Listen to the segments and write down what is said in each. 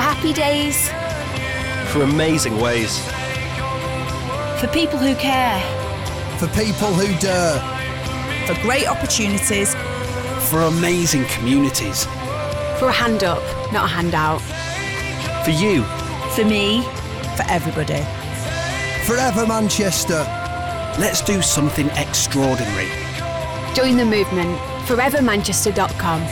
For happy days. For amazing ways. For people who care. For people who dare. For great opportunities. For amazing communities. For a hand up, not a handout. For you. For me. For everybody. Forever Manchester. Let's do something extraordinary. Join the movement. forevermanchester.com.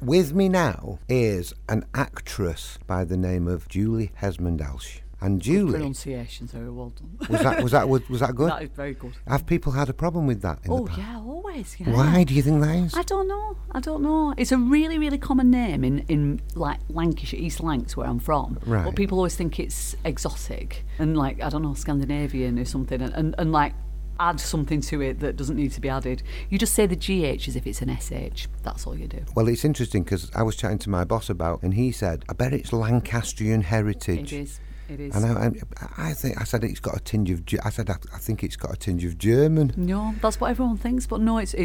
With me now is an actress by the name of Julie Hesmondhalgh. And Julie, good pronunciation, so well done. Was that good? That is very good. Have people had a problem with that? In the past? Yeah, always. Yeah. Why do you think that is? I don't know. It's a really, really common name in like Lancashire, East Lancs, where I'm from. Right. But people always think it's exotic and like I don't know, Scandinavian or something, and like add something to it that doesn't need to be added. You just say the GH as if it's an SH. That's all you do. Well, it's interesting because I was chatting to my boss about, and he said, I bet it's Lancastrian heritage. It is. It is. And I think it's got a tinge of German. No, that's what everyone thinks, but no, it's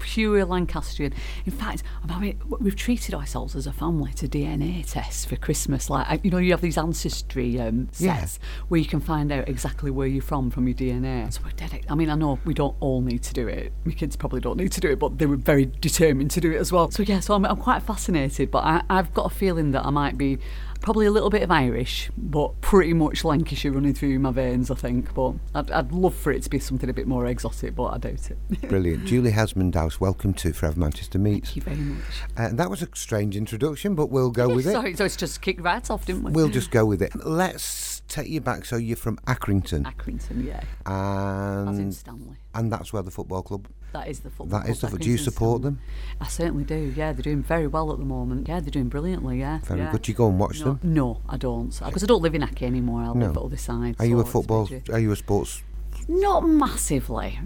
pure Lancastrian. In fact, I mean, we've treated ourselves as a family to DNA tests for Christmas. Like, you know, you have these ancestry sets where you can find out exactly where you're from your DNA. So we're dead. I mean, I know we don't all need to do it. My kids probably don't need to do it, but they were very determined to do it as well. So yeah, so I'm quite fascinated, but I've got a feeling that I might be. Probably a little bit of Irish, but pretty much Lancashire running through my veins, I think. But I'd love for it to be something a bit more exotic, but I doubt it. Brilliant. Julie Hesmondhalgh, welcome to Forever Manchester Meets. Thank you very much. That was a strange introduction, but we'll go with it. Sorry, so it's just kicked right off, didn't we? We'll just go with it. Let's take you back. So you're from Accrington. Accrington, yeah. And as in Stanley. And that's where the football club... That is the football. That is the football. Do you support them? I certainly do, yeah. They're doing very well at the moment. Yeah, they're doing brilliantly, yeah. Very good. Do you go and watch them? No, I don't. Because I don't live in Ackie anymore. I live at other sides. Are you a sports... Not massively.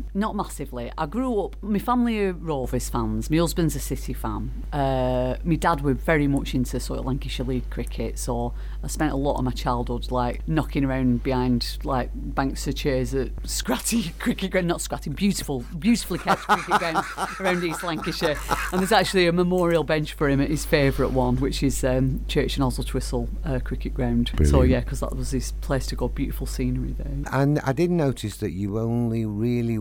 I grew up, my family are Rovers fans, my husband's a City fan. My dad were very much into sort of Lancashire League cricket, so I spent a lot of my childhood like knocking around behind like banks of chairs at scratty cricket ground, not scratty, beautifully kept cricket grounds around East Lancashire. And there's actually a memorial bench for him at his favourite one, which is Church and Oswestwhistle cricket ground. Brilliant. So yeah, because that was his place to go, beautiful scenery there. And I did notice that you only really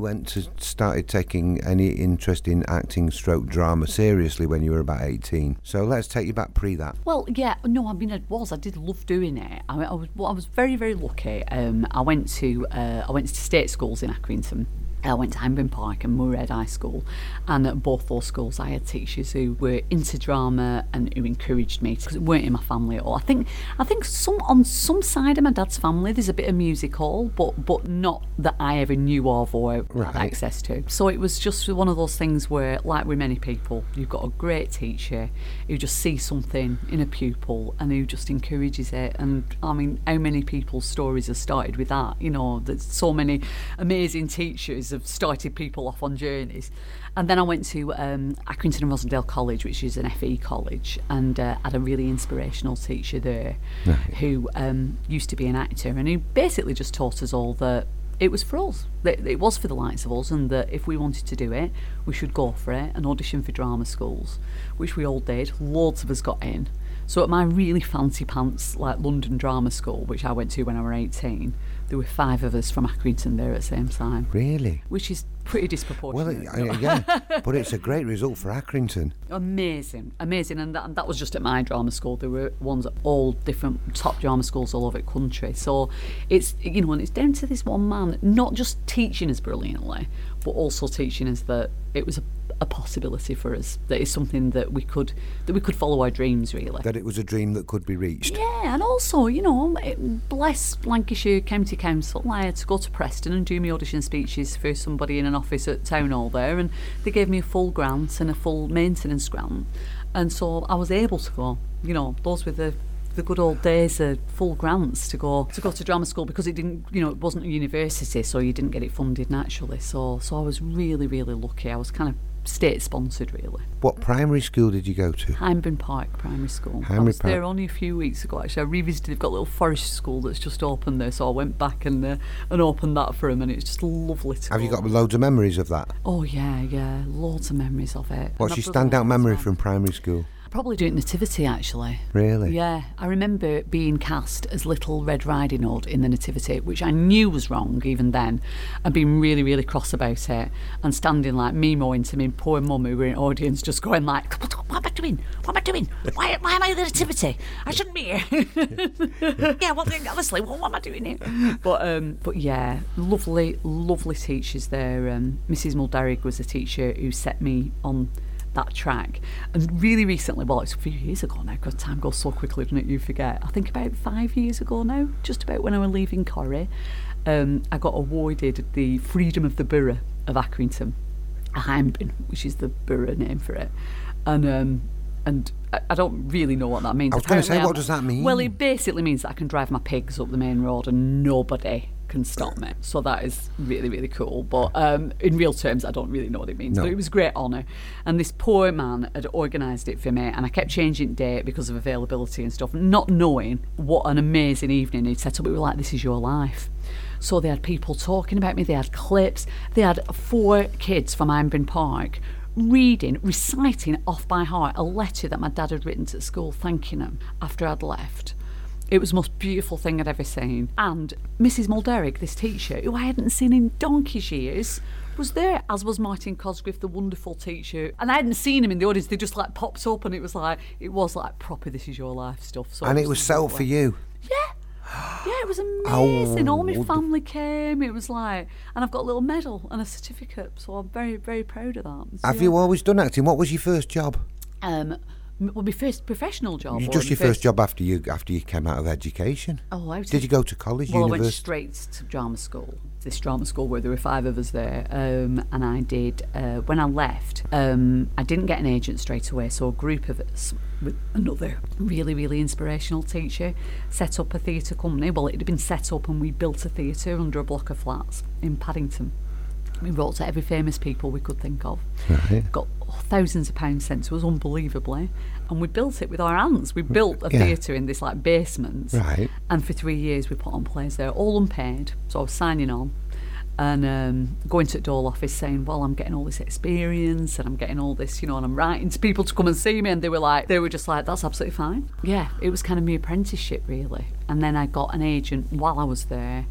started taking any interest in acting/drama seriously when you were about 18. So let's take you back pre that. Well, yeah, no, I mean, I did love doing it. I mean, I was very, very lucky. I went to state schools in Accrington. I went to Heimber Park and Moorhead High School, and at both those schools I had teachers who were into drama and who encouraged me, because it weren't in my family at all. I think on some side of my dad's family there's a bit of music hall, but not that I ever knew of or had access to. So it was just one of those things where, like with many people, you've got a great teacher who just sees something in a pupil and who just encourages it. And I mean, how many people's stories have started with that? You know, there's so many amazing teachers have started people off on journeys. And then I went to Accrington and Rosendale College, which is an FE college, and had a really inspirational teacher there who used to be an actor, and who basically just taught us all that it was for us, that it was for the likes of us, and that if we wanted to do it, we should go for it and audition for drama schools, which we all did. Loads of us got in. So at my really fancy pants, like London Drama School, which I went to when I was 18, there were 5 of us from Accrington there at the same time. Really? Which is pretty disproportionate. Well, yeah, but it's a great result for Accrington. Amazing. And that was just at my drama school. There were ones at all different top drama schools all over the country. So it's, you know, and it's down to this one man, not just teaching us brilliantly, but also teaching us that it was a possibility for us, that it's something that we could follow our dreams, really. That it was a dream that could be reached. Yeah, and also, you know, bless Lancashire County Council, I had to go to Preston and do my audition speeches for somebody in an office at Town Hall there, and they gave me a full grant and a full maintenance grant, and so I was able to go. You know, those were the good old days of full grants to go to drama school, because it didn't, you know, it wasn't a university, so you didn't get it funded naturally. So I was really, really lucky. I was kind of state-sponsored, really. What primary school did you go to? Heimber Park Primary School. I was there only a few weeks ago, actually. I revisited, they've got a little forest school that's just opened there, so I went back and opened that for a minute. It's just lovely to Have you got loads of memories of that? Oh, yeah, loads of memories of it. What's your standout memory from primary school? Probably doing Nativity, actually. Really? Yeah. I remember being cast as Little Red Riding Hood in the Nativity, which I knew was wrong even then, and being really, really cross about it, and standing like Mimo into me, poor mum who were in audience, just going like, what am I doing? What am I doing? Why am I in the Nativity? I shouldn't be here. Yeah, well, honestly, what am I doing here? But yeah, lovely, lovely teachers there. Mrs. Mulderrig was a teacher who set me on that track, and really recently, well, it's a few years ago now, because time goes so quickly, doesn't it? You forget. I think about 5 years ago now, just about when I was leaving Corrie, I got awarded the Freedom of the Borough of Accrington, Heimbin, which is the borough name for it, and I don't really know what that means. I was going to say, what does that mean? Well, it basically means that I can drive my pigs up the main road and nobody can stop me, so that is really, really cool, but in real terms I don't really know what it means. No. But it was a great honour, and this poor man had organised it for me, and I kept changing date because of availability and stuff, not knowing what an amazing evening he'd set up. It was like, this is your life. So they had people talking about me, they had clips, they had 4 kids from Heming Park reciting off by heart a letter that my dad had written to school thanking them after I'd left. It was the most beautiful thing I'd ever seen. And Mrs. Mulderrig, this teacher, who I hadn't seen in donkey's years, was there, as was Martin Cosgriff, the wonderful teacher. And I hadn't seen him in the audience. They just, like, popped up, and it was like proper This Is Your Life stuff. So and it was settled for you? Yeah. Yeah, it was amazing. All my family came. It was like, and I've got a little medal and a certificate, so I'm very, very proud of that. So, Have you always done acting? What was your first job? Well, my first professional job. Just your first job after you came out of education. Oh, I was. Did you go to college? Well, I went straight to drama school. This drama school where there were 5 of us there, and I did. When I left, I didn't get an agent straight away, so a group of us with another really, really inspirational teacher set up a theatre company. Well, it had been set up, and we built a theatre under a block of flats in Paddington. We wrote to every famous people we could think of. Right. Got thousands of pounds sent to us, unbelievably, and we built it with our hands. We built a theatre in this like basement, right? And for 3 years we put on plays there, all unpaid. So I was signing on and going to the Dole office saying, well, I'm getting all this experience and I'm getting all this, and I'm writing to people to come and see me, and they were just like, that's absolutely fine. Yeah, it was kind of my apprenticeship really, and then I got an agent while I was there.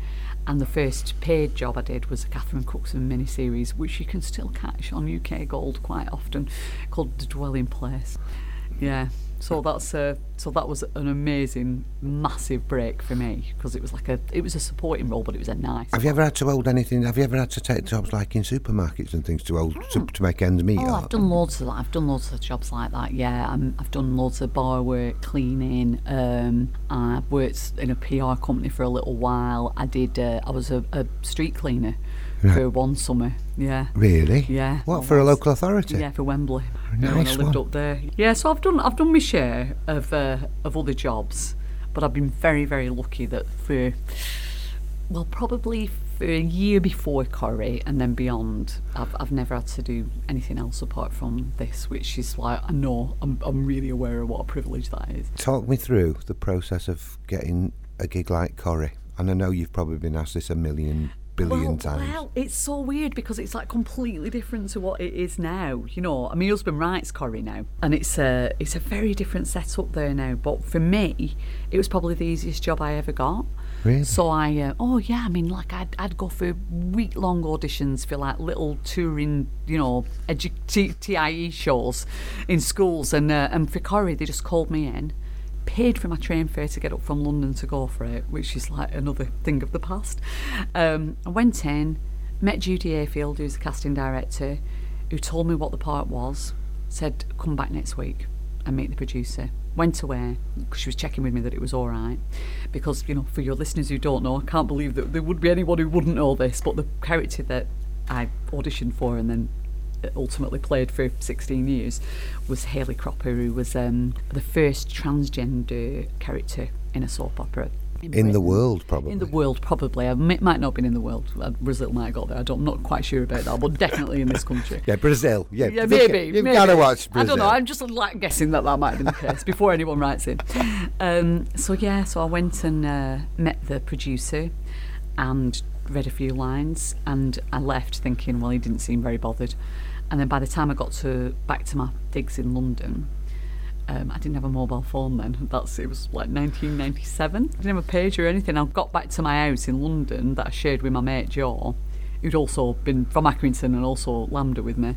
And the first paid job I did was a Catherine Cookson miniseries, which you can still catch on UK Gold quite often, called The Dwelling Place. Yeah, so that was an amazing, massive break for me, because it was a supporting role, but it was a nice. Have you ever had to hold anything? Have you ever had to take jobs like in supermarkets and things to make ends meet? Oh, I've done loads of that. I've done loads of jobs like that. Yeah, I've done loads of bar work, cleaning. I've worked in a PR company for a little while. I was a street cleaner. Right. For one summer, yeah. Really? Yeah. What, for a local authority? Yeah, for Wembley. Nice one. I lived up there. Yeah, so I've done my share of other jobs, but I've been very, very lucky that probably for a year before Corrie and then beyond, I've never had to do anything else apart from this, which is like, I know, I'm really aware of what a privilege that is. Talk me through the process of getting a gig like Corrie, and I know you've probably been asked this a billion times. Well, it's so weird because it's like completely different to what it is now. My husband writes Corrie now, and it's a very different setup there now. But for me, it was probably the easiest job I ever got. Really? So I'd go for week-long auditions for like little touring, TIE shows in schools, and for Corrie they just called me in. Paid for my train fare to get up from London to go for it, which is like another thing of the past. I went in, met Judy Hayfield, who's the casting director, who told me what the part was, said, come back next week and meet the producer. Went away, because she was checking with me that it was all right, because, for your listeners who don't know, I can't believe that there would be anyone who wouldn't know this, but the character that I auditioned for and then ultimately played for 16 years was Hayley Cropper, who was the first transgender character in a soap opera. In the world, probably. In the world, probably. I might not have been in the world. Brazil might have got there. I'm not quite sure about that, but definitely in this country. Yeah, Brazil. Yeah, maybe. You've got to watch Brazil. I don't know. I'm just like guessing that might have been the case before anyone writes in. So I went and met the producer and read a few lines, and I left thinking, well, he didn't seem very bothered. And then by the time I got back to my digs in London, I didn't have a mobile phone then. It was like 1997. I didn't have a pager or anything. I got back to my house in London that I shared with my mate Joe, who'd also been from Accrington and also Lambda with me.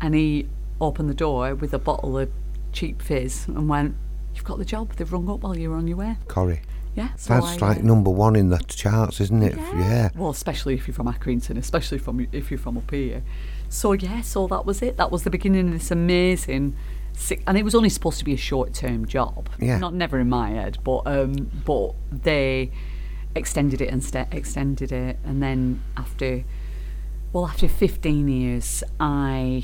And he opened the door with a bottle of cheap fizz and went, "You've got the job. They've rung up while you were on your way." Corrie. Yeah. So that's like number one in the charts, isn't it? Yeah. Well, especially if you're from Accrington, if you're from up here. So that was it. That was the beginning of this amazing... And it was only supposed to be a short-term job. Yeah. Not never in my head, but they extended it and extended it, and then after 15 years, I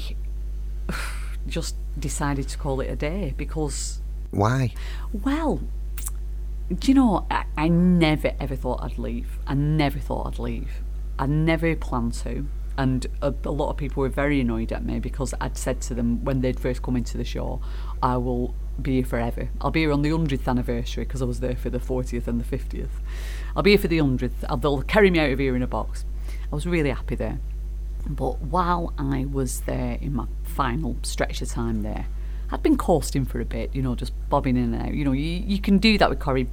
just decided to call it a day because. Why? Well, do you know? I never ever thought I'd leave. I never planned to. And a lot of people were very annoyed at me because I'd said to them when they'd first come into the show, I will be here forever. I'll be here on the 100th anniversary because I was there for the 40th and the 50th. I'll be here for the 100th. They'll carry me out of here in a box. I was really happy there. But while I was there in my final stretch of time there, I'd been coasting for a bit, just bobbing in and out. You can do that with Corie.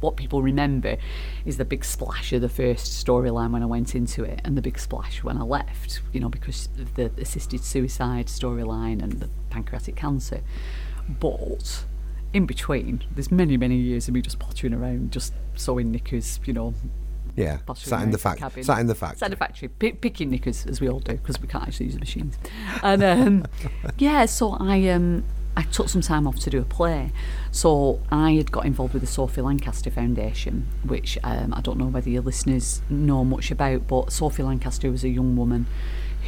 What people remember is the big splash of the first storyline when I went into it and the big splash when I left, because of the assisted suicide storyline and the pancreatic cancer. But in between, there's many, many years of me just pottering around, just sewing knickers, Yeah, sat in the factory, picking knickers, as we all do, because we can't actually use the machines. And so I took some time off to do a play. So I had got involved with the Sophie Lancaster Foundation, which I don't know whether your listeners know much about, but Sophie Lancaster was a young woman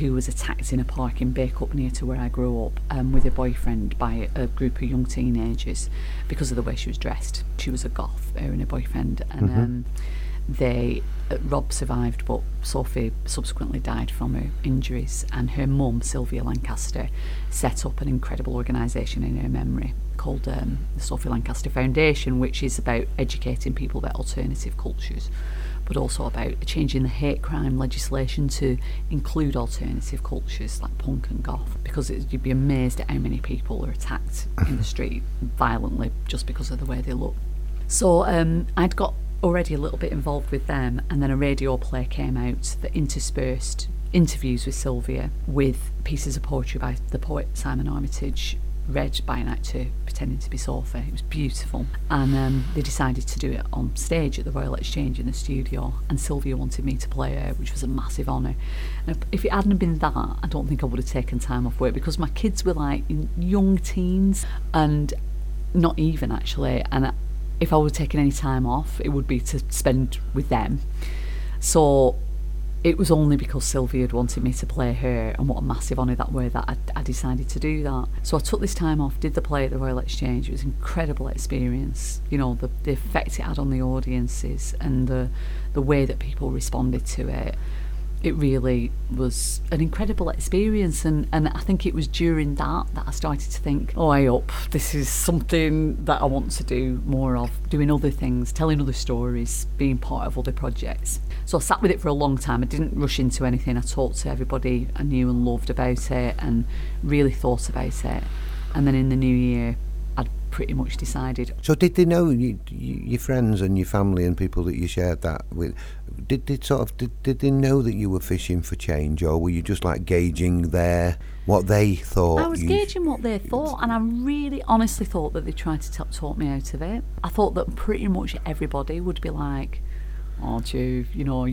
who was attacked in a park in Bakeup near to where I grew up with her boyfriend by a group of young teenagers because of the way she was dressed. She was a goth, her and her boyfriend, and... Mm-hmm. Rob survived, but Sophie subsequently died from her injuries, and her mum, Sylvia Lancaster, set up an incredible organisation in her memory called the Sophie Lancaster Foundation, which is about educating people about alternative cultures, but also about changing the hate crime legislation to include alternative cultures like punk and goth, because you'd be amazed at how many people are attacked in the street violently just because of the way they look. So I'd got already a little bit involved with them, and then a radio play came out that interspersed interviews with Sylvia with pieces of poetry by the poet Simon Armitage, read by an actor pretending to be Sophie. It was beautiful, and they decided to do it on stage at the Royal Exchange in the studio, and Sylvia wanted me to play her, which was a massive honour. And if it hadn't been that, I don't think I would have taken time off work, because my kids were like in young teens and not even actually, and if I were taking any time off, it would be to spend with them. So it was only because Sylvia had wanted me to play her, and what a massive honour that were, that I decided to do that. So I took this time off, did the play at the Royal Exchange. It was an incredible experience. The effect it had on the audiences and the way that people responded to it. It really was an incredible experience, and I think it was during that I started to think, this is something that I want to do more of, doing other things, telling other stories, being part of other projects. So I sat with it for a long time. I didn't rush into anything. I talked to everybody I knew and loved about it and really thought about it. And then in the new year, I'd pretty much decided. So did they know, your friends and your family and people that you shared that with, did they know that you were fishing for change, or were you just like gauging what they thought? I was gauging what they thought, and I really honestly thought that they tried to talk me out of it. I thought that pretty much everybody would be like, "Oh, Jude, you're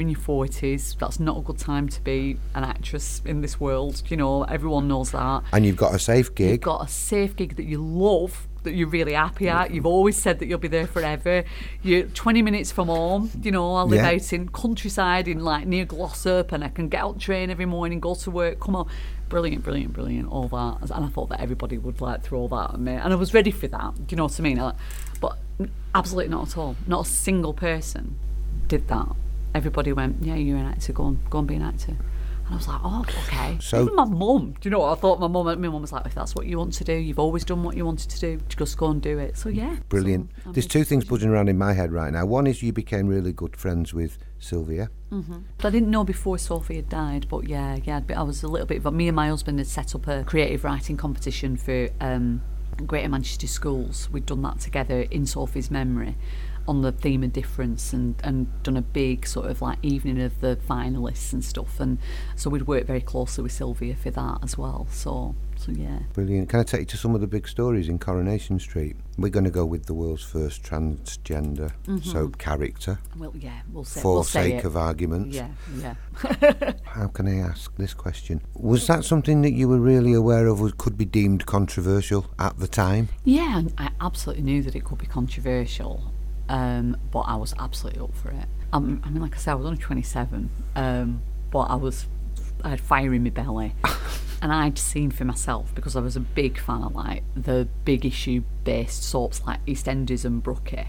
in your 40s. That's not a good time to be an actress in this world. Everyone knows that. And you've got a safe gig. You've got a safe gig that you love, that you're really happy at. You've always said that you'll be there forever. You're 20 minutes from home. I live out in countryside in like near Glossop, and I can get on train every morning, go to work, come on. Brilliant, all that." And I thought that everybody would like throw that at me, and I was ready for that. Do you know what I mean? But Absolutely not at all. Not a single person did that. Everybody went, yeah, you're an actor, go and be an actor. And I was like, oh, okay. So, even my mum, do you know what I thought? My mum was like, if that's what you want to do, you've always done what you wanted to do, just go and do it. So, yeah. Brilliant. So, there's two things buzzing around in my head right now. One is you became really good friends with Sylvia. Mm-hmm. But I didn't know before Sophie had died, but yeah, I was a little bit... But me and my husband had set up a creative writing competition for... Greater Manchester schools. We'd done that together in Sophie's memory on the theme of difference, and done a big sort of like evening of the finalists and stuff, and so we'd worked very closely with Sylvia for that as well, so yeah. Brilliant. Can I take you to some of the big stories in Coronation Street? We're going to go with the world's first transgender soap character. Well, yeah, we'll say for sake of argument. Yeah. How can I ask this question? Was that something that you were really aware of could be deemed controversial at the time? Yeah, I absolutely knew that it could be controversial. But I was absolutely up for it. I mean, like I said, I was only 27, but I had fire in my belly. And I'd seen for myself, because I was a big fan of, like, the big issue-based soaps like EastEnders and Brookie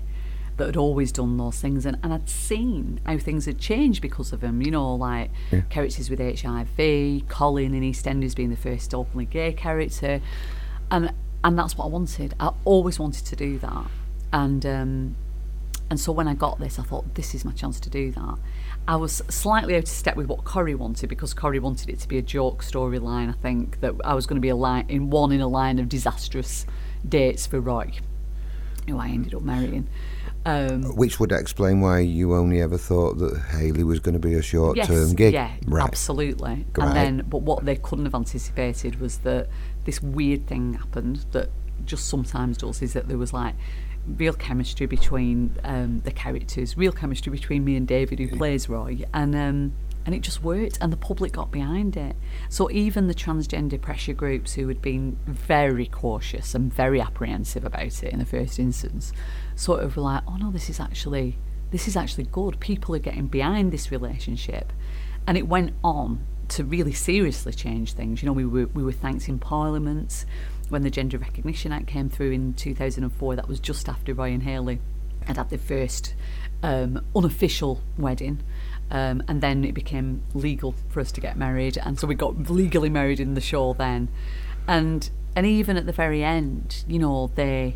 that had always done those things. And I'd seen how things had changed because of them, you know, like characters with HIV, Colin in EastEnders being the first openly gay character. And that's what I wanted. I always wanted to do that. And so when I got this, I thought, this is my chance to do that. I was slightly out of step with what Corrie wanted, because Corrie wanted it to be a joke storyline, I think, that I was going to be in a line of disastrous dates for Roy, who I ended up marrying. Which would explain why you only ever thought that Hayley was going to be a short-term gig. Yeah, right. Absolutely. Right. And then, but what they couldn't have anticipated was that this weird thing happened that just sometimes does, is that there was like... real chemistry between the characters, real chemistry between me and David, who plays Roy, and it just worked, and the public got behind it. So even the transgender pressure groups, who had been very cautious and very apprehensive about it in the first instance, sort of were like, oh no, this is actually good, people are getting behind this relationship. And it went on to really seriously change things. You know, we were thanked in Parliament. When the Gender Recognition Act came through in 2004, that was just after Roy and Hayley had had their first unofficial wedding, and then it became legal for us to get married, and so we got legally married in the show then. And even at the very end, you know, the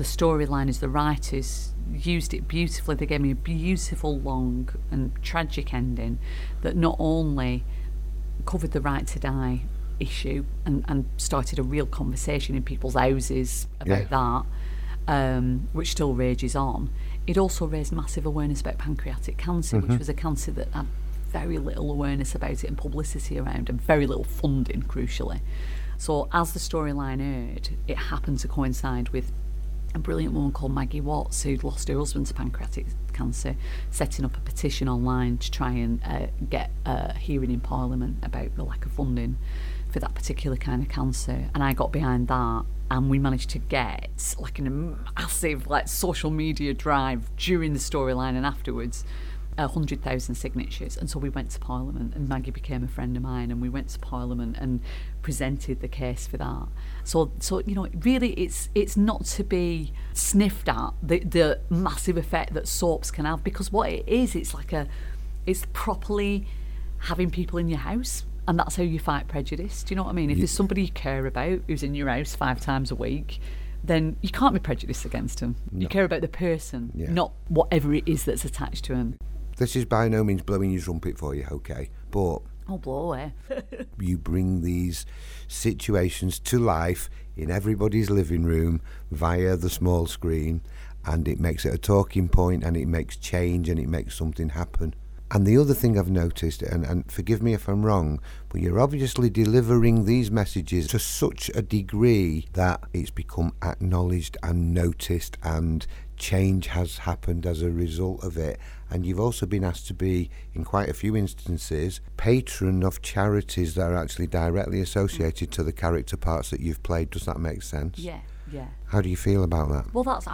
storyline is the writers used it beautifully. They gave me a beautiful, long and tragic ending that not only covered the right to die issue and started a real conversation in people's houses about that, which still rages on. It also raised massive awareness about pancreatic cancer, which was a cancer that had very little awareness about it and publicity around, and very little funding, crucially. So as the storyline aired, it happened to coincide with a brilliant woman called Maggie Watts, who'd lost her husband to pancreatic cancer, setting up a petition online to try and get a hearing in Parliament about the lack of funding for that particular kind of cancer. And I got behind that, and we managed to get like a massive like social media drive during the storyline and afterwards, 100,000 signatures. And so we went to Parliament, and Maggie became a friend of mine, and we went to Parliament and presented the case for that. So you know, really it's not to be sniffed at, the massive effect that soaps can have, because what it is, it's properly having people in your house. And that's how you fight prejudice, do you know what I mean? If there's somebody you care about who's in your house 5 times a week, then you can't be prejudiced against them. No. You care about the person, not whatever it is that's attached to them. This is by no means blowing your trumpet for you, okay? But... I'll blow away. You bring these situations to life in everybody's living room via the small screen, and it makes it a talking point, and it makes change, and it makes something happen. And the other thing I've noticed, and forgive me if I'm wrong, but you're obviously delivering these messages to such a degree that it's become acknowledged and noticed, and change has happened as a result of it. And you've also been asked to be, in quite a few instances, patron of charities that are actually directly associated to the character parts that you've played. Does that make sense? Yeah. How do you feel about that? Well, that's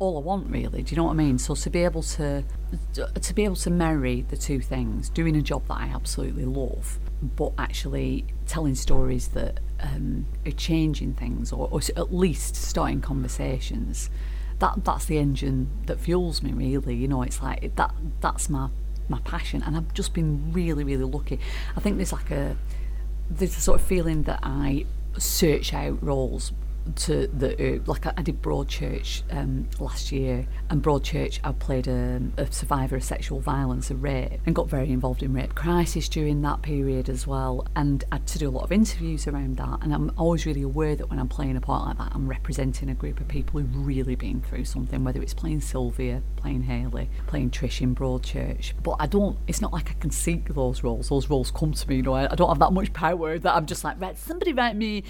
all I want, really, do you know what I mean? So to be able to marry the two things, doing a job that I absolutely love, but actually telling stories that are changing things, or at least starting conversations, that's the engine that fuels me, really. You know, it's like that's my passion, and I've just been really, really lucky. I think there's a sort of feeling that I search out roles to the like I did Broadchurch last year, and Broadchurch I played a survivor of sexual violence and rape, and got very involved in rape crisis during that period as well, and I had to do a lot of interviews around that, and I'm always really aware that when I'm playing a part like that, I'm representing a group of people who've really been through something, whether it's playing Sylvia, playing Hayley, playing Trish in Broadchurch. But it's not like I can seek those roles come to me, you know. I don't have that much power that I'm just like, right, somebody write me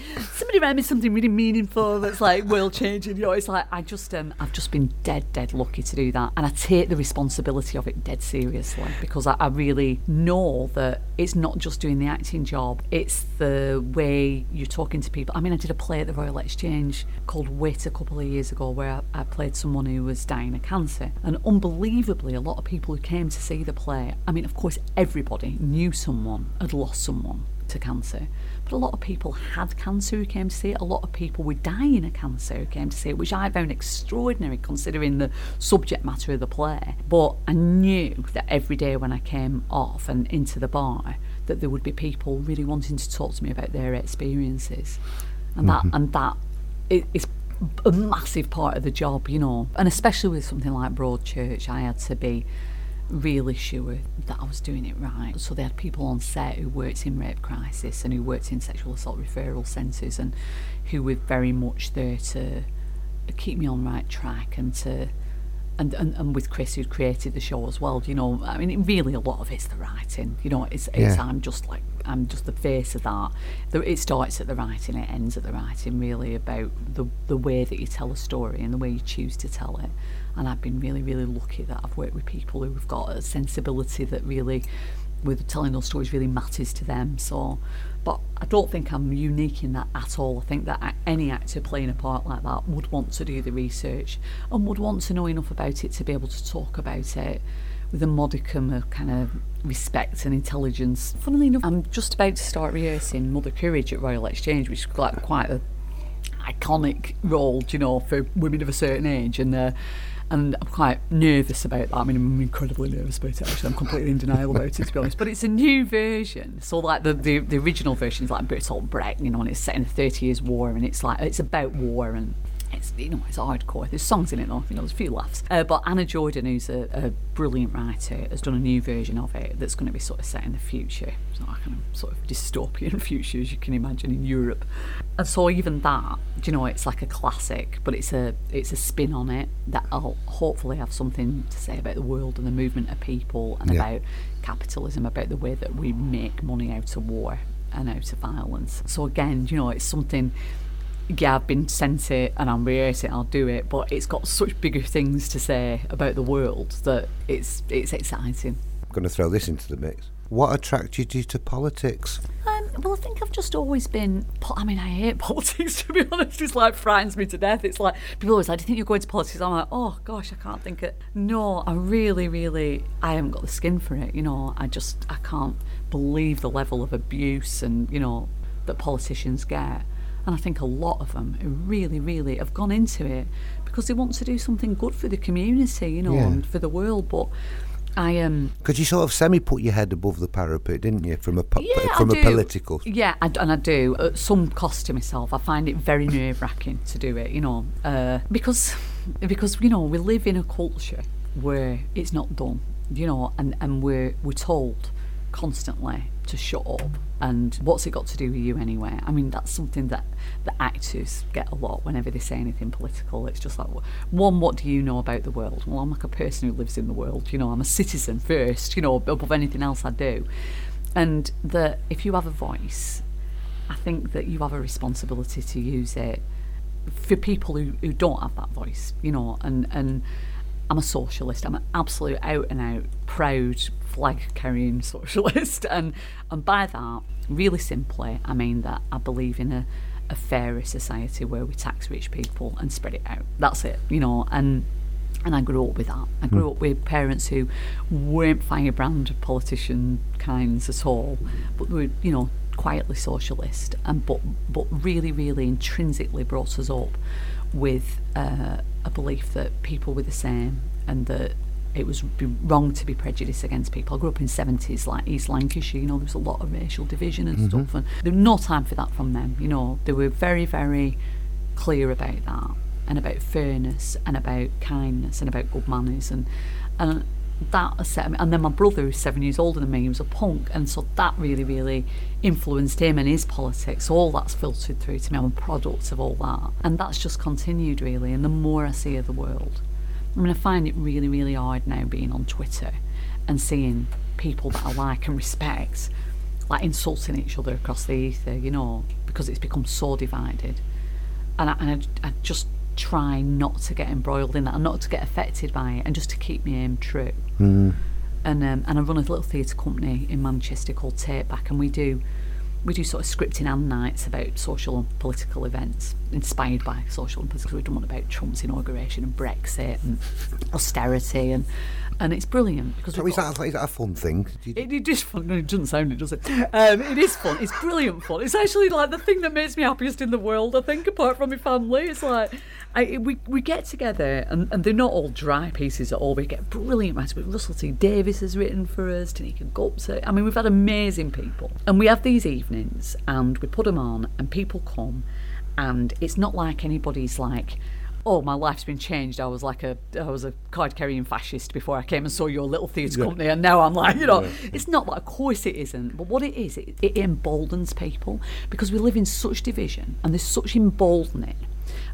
something really meaningful that's like world changing, you know. It's like I just I've just been dead lucky to do that, and I take the responsibility of it dead seriously, because I really know that it's not just doing the acting job, it's the way you're talking to people. I mean, I did a play at the Royal Exchange called Wit a couple of years ago, where I played someone who was dying of cancer, and unbelievably a lot of people who came to see the play, I mean, of course everybody knew someone had lost someone to cancer, but a lot of people had cancer who came to see it, a lot of people were dying of cancer who came to see it, which I found extraordinary considering the subject matter of the play. But I knew that every day when I came off and into the bar, that there would be people really wanting to talk to me about their experiences, and mm-hmm. that is a massive part of the job, you know. And especially with something like Broadchurch, I had to be really sure that I was doing it right. So they had people on set who worked in rape crisis and who worked in sexual assault referral centres, and who were very much there to keep me on the right track, and and with Chris, who created the show as well, you know. I mean, really a lot of it's the writing, you know. It's I'm just the face of that. It starts at the writing, it ends at the writing, really, about the way that you tell a story and the way you choose to tell it. And I've been really, really lucky that I've worked with people who've got a sensibility that really, with telling those stories, really matters to them. So, but I don't think I'm unique in that at all. I think that any actor playing a part like that would want to do the research and would want to know enough about it to be able to talk about it with a modicum of kind of respect and intelligence. Funnily enough, I'm just about to start rehearsing Mother Courage at Royal Exchange, which is like quite an iconic role, you know, for women of a certain age, and I'm quite nervous about that. I mean, I'm incredibly nervous about it, actually. I'm completely in denial about it, to be honest. But it's a new version. So, like, the original version is like Bertolt Brecht, you know, and it's set in the 30 Years' War, and it's like, it's about war, and it's, you know, it's hardcore. There's songs in it, though, you know, there's a few laughs. But Anna Jordan, who's a brilliant writer, has done a new version of it that's going to be sort of set in the future. It's not a kind of sort of dystopian future, as you can imagine, in Europe. And so even that, you know, it's like a classic, but it's a spin on it that I'll hopefully have something to say about the world and the movement of people, and about capitalism, about the way that we make money out of war and out of violence. So again, you know, it's something... Yeah, I've been sent it and I'm rehearsing it, I'll do it, but it's got such bigger things to say about the world that it's exciting. I'm going to throw this into the mix. What attracted you to politics? Well, I think I've just always been... I mean, I hate politics, to be honest. It's like, frightens me to death. It's like, people always like, do you think you're going to politics? I'm like, oh, gosh, I can't think of... No, I really, really... I haven't got the skin for it, you know. I can't believe the level of abuse and, you know, that politicians get. And I think a lot of them who really, really have gone into it because they want to do something good for the community, you know, and for the world. But I because you sort of semi-put your head above the parapet, didn't you, from a political... Yeah, and I do, at some cost to myself. I find it very nerve-wracking to do it, you know, because, you know, we live in a culture where it's not done, you know, and we're told constantly to shut up. And what's it got to do with you anyway? I mean, that's something that the actors get a lot whenever they say anything political. It's just like, one, what do you know about the world? Well, I'm like a person who lives in the world, you know, I'm a citizen first, you know, above anything else I do. And that if you have a voice, I think that you have a responsibility to use it for people who don't have that voice, you know, and I'm a socialist. I'm an absolute out-and-out, proud, flag-carrying socialist. And by that, really simply, I mean that I believe in a fairer society where we tax rich people and spread it out. That's it, you know. And I grew up with that. I grew up with parents who weren't firebrand politician kinds at all, but were, you know, quietly socialist, and but really, really intrinsically brought us up with a belief that people were the same and that it was wrong to be prejudiced against people. I grew up in the 70s, like East Lancashire, you know, there was a lot of racial division and stuff, and there was no time for that from them, you know. They were very, very clear about that, and about fairness, and about kindness, and about good manners, and that set me. And then my brother, who's 7 years older than me, he was a punk, and so that really, really influenced him and his politics. All that's filtered through to me. I'm a product of all that, and that's just continued, really. And the more I see of the world, I mean, I find it really, really hard now being on Twitter and seeing people that I like and respect, like, insulting each other across the ether, you know, because it's become so divided. And I just try not to get embroiled in that and not to get affected by it, and just to keep my aim true. And I run a little theatre company in Manchester called Tapeback, and we do sort of scripting and nights about social and political events, inspired by social and political. We've done one about Trump's inauguration and Brexit and austerity, and it's brilliant. Because is that a fun thing? It is fun. No, it doesn't sound it, does it? It is fun. It's brilliant fun. It's actually like the thing that makes me happiest in the world, I think, apart from my family. It's like... We get together, and they're not all dry pieces at all. We get brilliant writers. Russell T Davis has written for us, Tanika Gupta. I mean, we've had amazing people. And we have these evenings, and we put them on, and people come, and it's not like anybody's like, oh, my life's been changed. I was a card-carrying fascist before I came and saw your little theatre company, and now I'm like, you know. It's not that. Of course it isn't. But what it is, it emboldens people, because we live in such division, and there's such emboldening.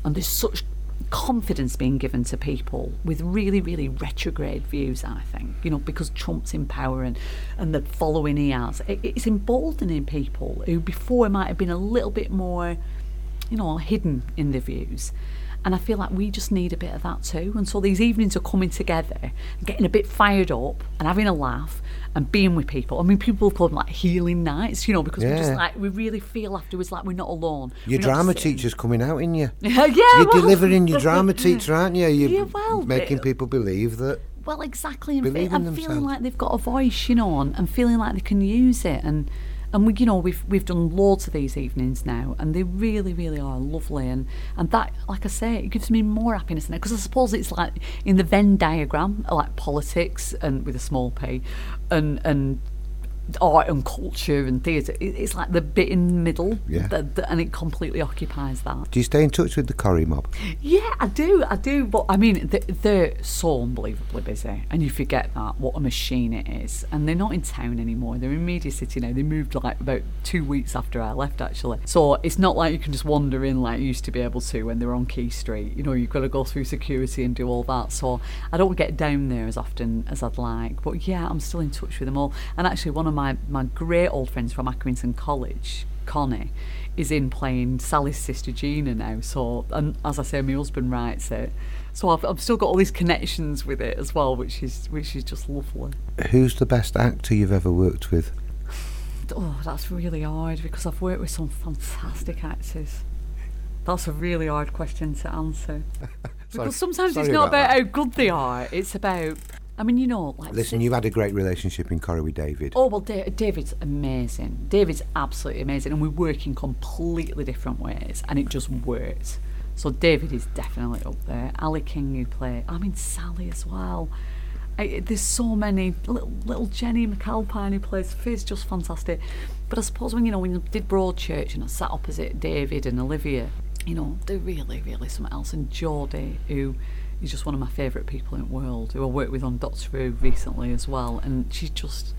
And there's such confidence being given to people with really, really retrograde views, I think, you know, because Trump's in power and the following he has. It's emboldening people who before might have been a little bit more, you know, hidden in their views. And I feel like we just need a bit of that too. And so these evenings are coming together and getting a bit fired up and having a laugh and being with people. I mean, people call them like healing nights, you know, because we just like, we really feel afterwards like we're not alone. Your drama teacher's coming out in you. You're delivering your drama teacher, aren't you? You're making people believe that. Well, exactly. And feeling like they've got a voice, you know, and feeling like they can use it. And we, you know, we've done loads of these evenings now, and they really, really are lovely. And that, like I say, it gives me more happiness now, because I suppose it's like in the Venn diagram, like politics and with a small p, and art and culture and theatre. It's like the bit in the middle, and it completely occupies that. Do you stay in touch with the Corrie mob? Yeah, I do. But I mean, they're so unbelievably busy, and you forget that what a machine it is. And they're not in town anymore; they're in Media City now. They moved like about 2 weeks after I left, actually. So it's not like you can just wander in like you used to be able to when they were on Quay Street. You know, you've got to go through security and do all that. So I don't get down there as often as I'd like. But yeah, I'm still in touch with them all. And actually, one of my great old friends from Accrington College, Connie, is in playing Sally's sister Gina now. So, and as I say, my husband writes it. So I've still got all these connections with it as well, which is just lovely. Who's the best actor you've ever worked with? Oh, that's really hard, because I've worked with some fantastic actors. That's a really hard question to answer. Because sometimes it's not about how good they are, it's about... I mean, you know, like... Listen, you had a great relationship in Corrie with David. Oh, well, David's amazing. David's absolutely amazing. And we work in completely different ways. And it just works. So David is definitely up there. Ali King, who played... I mean, Sally as well. There's so many... Little Jenny McAlpine, who plays Fizz, just fantastic. But I suppose when you did Broadchurch and I sat opposite David and Olivia, you know, they're really, really something else. And Geordie, who... She's just one of my favourite people in the world, who I worked with on Doctor Who recently as well, and she's just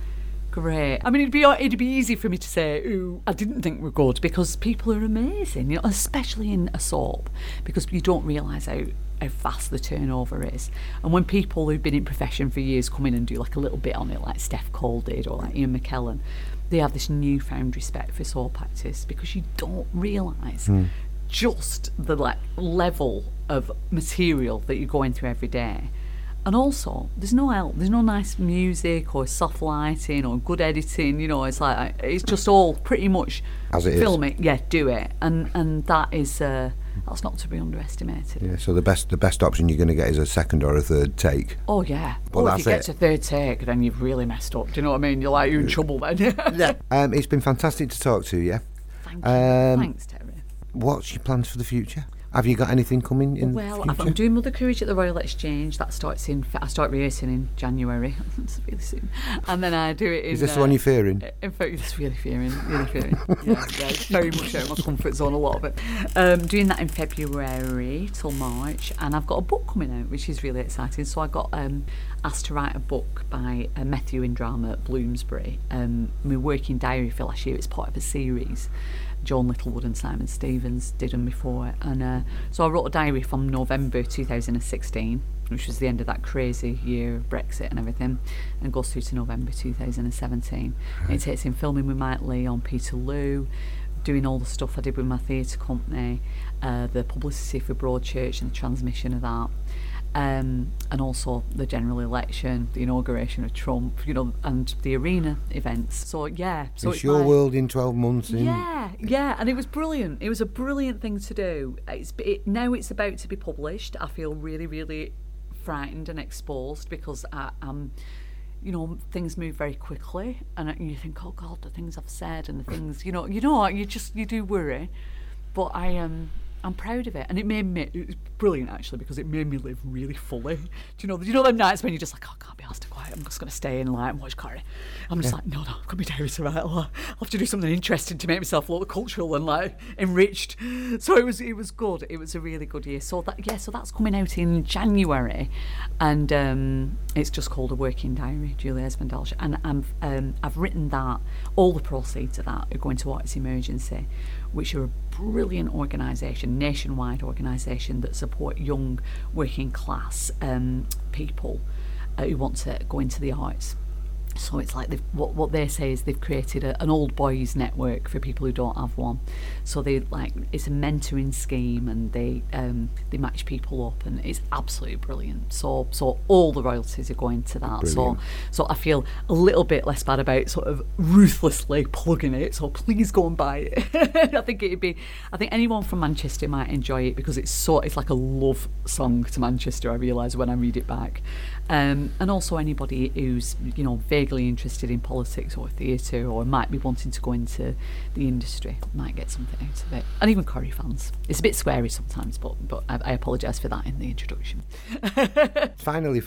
great. I mean, it'd be easy for me to say, ooh, I didn't think we're good, because people are amazing, you know, especially in a soap, because you don't realise how vast the turnover is. And when people who've been in profession for years come in and do like a little bit on it, like Steph Cole did, or like Ian McKellen, they have this newfound respect for soap actors, because you don't realise just the like level of material that you're going through every day. And also there's no help, there's no nice music or soft lighting or good editing, you know. It's like it's just all pretty much as it film is. It yeah, do it. And that is that's not to be underestimated. Yeah, so the best option you're going to get is a second or a third take. Oh yeah. But if you get to third take, then you've really messed up. Do you know what I mean? You're like, you're in trouble then. Yeah. It's been fantastic to talk to you. Thank you. Thanks, Terry. What's your plans for the future? Have you got anything coming in? Well, I'm doing Mother Courage at the Royal Exchange. That starts in. I start rehearsing in January. That's really soon. And then I do it. In, is this the one you're fearing? In fact, it's really fearing. Really fearing. Yeah, very much out of my comfort zone. A lot of it. Doing that in February till March, and I've got a book coming out, which is really exciting. So I got asked to write a book by Matthew in drama at Bloomsbury. My working diary for last year. It's part of a series. John Littlewood and Simon Stevens did them before, and so I wrote a diary from November 2016, which was the end of that crazy year of Brexit and everything, and goes through to November 2017. Right. It takes in filming with Mike Lee on Peterloo, doing all the stuff I did with my theatre company, the publicity for Broadchurch and the transmission of that, and also the general election, the inauguration of Trump, you know, and the arena events. So yeah, so it's your world in 12 months. Yeah, and it was brilliant. It was a brilliant thing to do. Now it's about to be published. I feel really, really frightened and exposed because I'm. You know, things move very quickly, and you think, oh God, the things I've said and the things, you know, you do worry. But I'm proud of it, and it was brilliant actually because it made me live really fully. Do you know them nights when you're just like, oh, I can't be asked to quiet. I'm just going to stay and like watch Carrie. I'm just like, no, I've got my diary to write. I'll have to do something interesting to make myself look cultural and like enriched. So it was good. It was a really good year. So that's coming out in January, and it's just called A Working Diary, Julie Hesmondhalgh, and I've written that. All the proceeds of that are going to Arts Emergency, which are a brilliant organisation, nationwide organisation that support young working class people who want to go into the arts. So it's like what they say is they've created an old boys network for people who don't have one. So they it's a mentoring scheme, and they match people up, and it's absolutely brilliant. So all the royalties are going to that. Brilliant. So I feel a little bit less bad about sort of ruthlessly plugging it. So please go and buy it. I think anyone from Manchester might enjoy it because it's like a love song to Manchester. I realise when I read it back, and also anybody who's vaguely interested in politics or theatre, or might be wanting to go into the industry, might get something out of it. And even Corrie fans. It's a bit sweary sometimes, but I apologise for that in the introduction. Finally,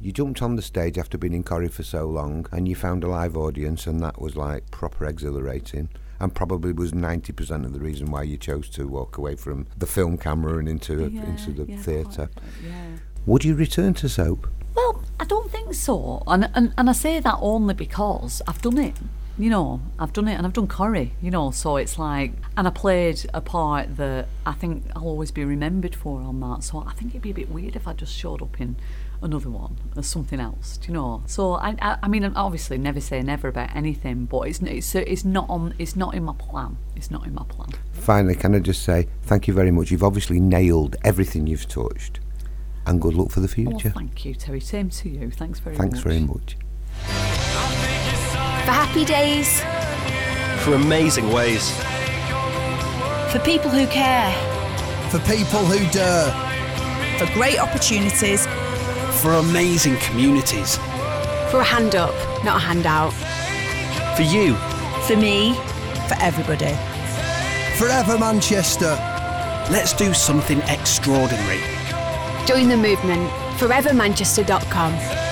you jumped on the stage after being in Corrie for so long, and you found a live audience, and that was like proper exhilarating, and probably was 90% of the reason why you chose to walk away from the film camera and into the theatre. Yeah. Would you return to soap? Well, I don't think so, and I say that only because I've done it, and I've done Corrie, so it's like, and I played a part that I think I'll always be remembered for on that, so I think it'd be a bit weird if I just showed up in another one or something else, So I mean, obviously, never say never about anything, but it's not in my plan. It's not in my plan. Finally, can I just say thank you very much? You've obviously nailed everything you've touched. And good luck for the future. Oh, thank you, Terry. Same to you. Thanks very much. For happy days. For amazing ways. For people who care. For people who dare. For great opportunities. For amazing communities. For a hand up, not a handout. For you. For me. For everybody. Forever Manchester. Let's do something extraordinary. Join the movement, forevermanchester.com.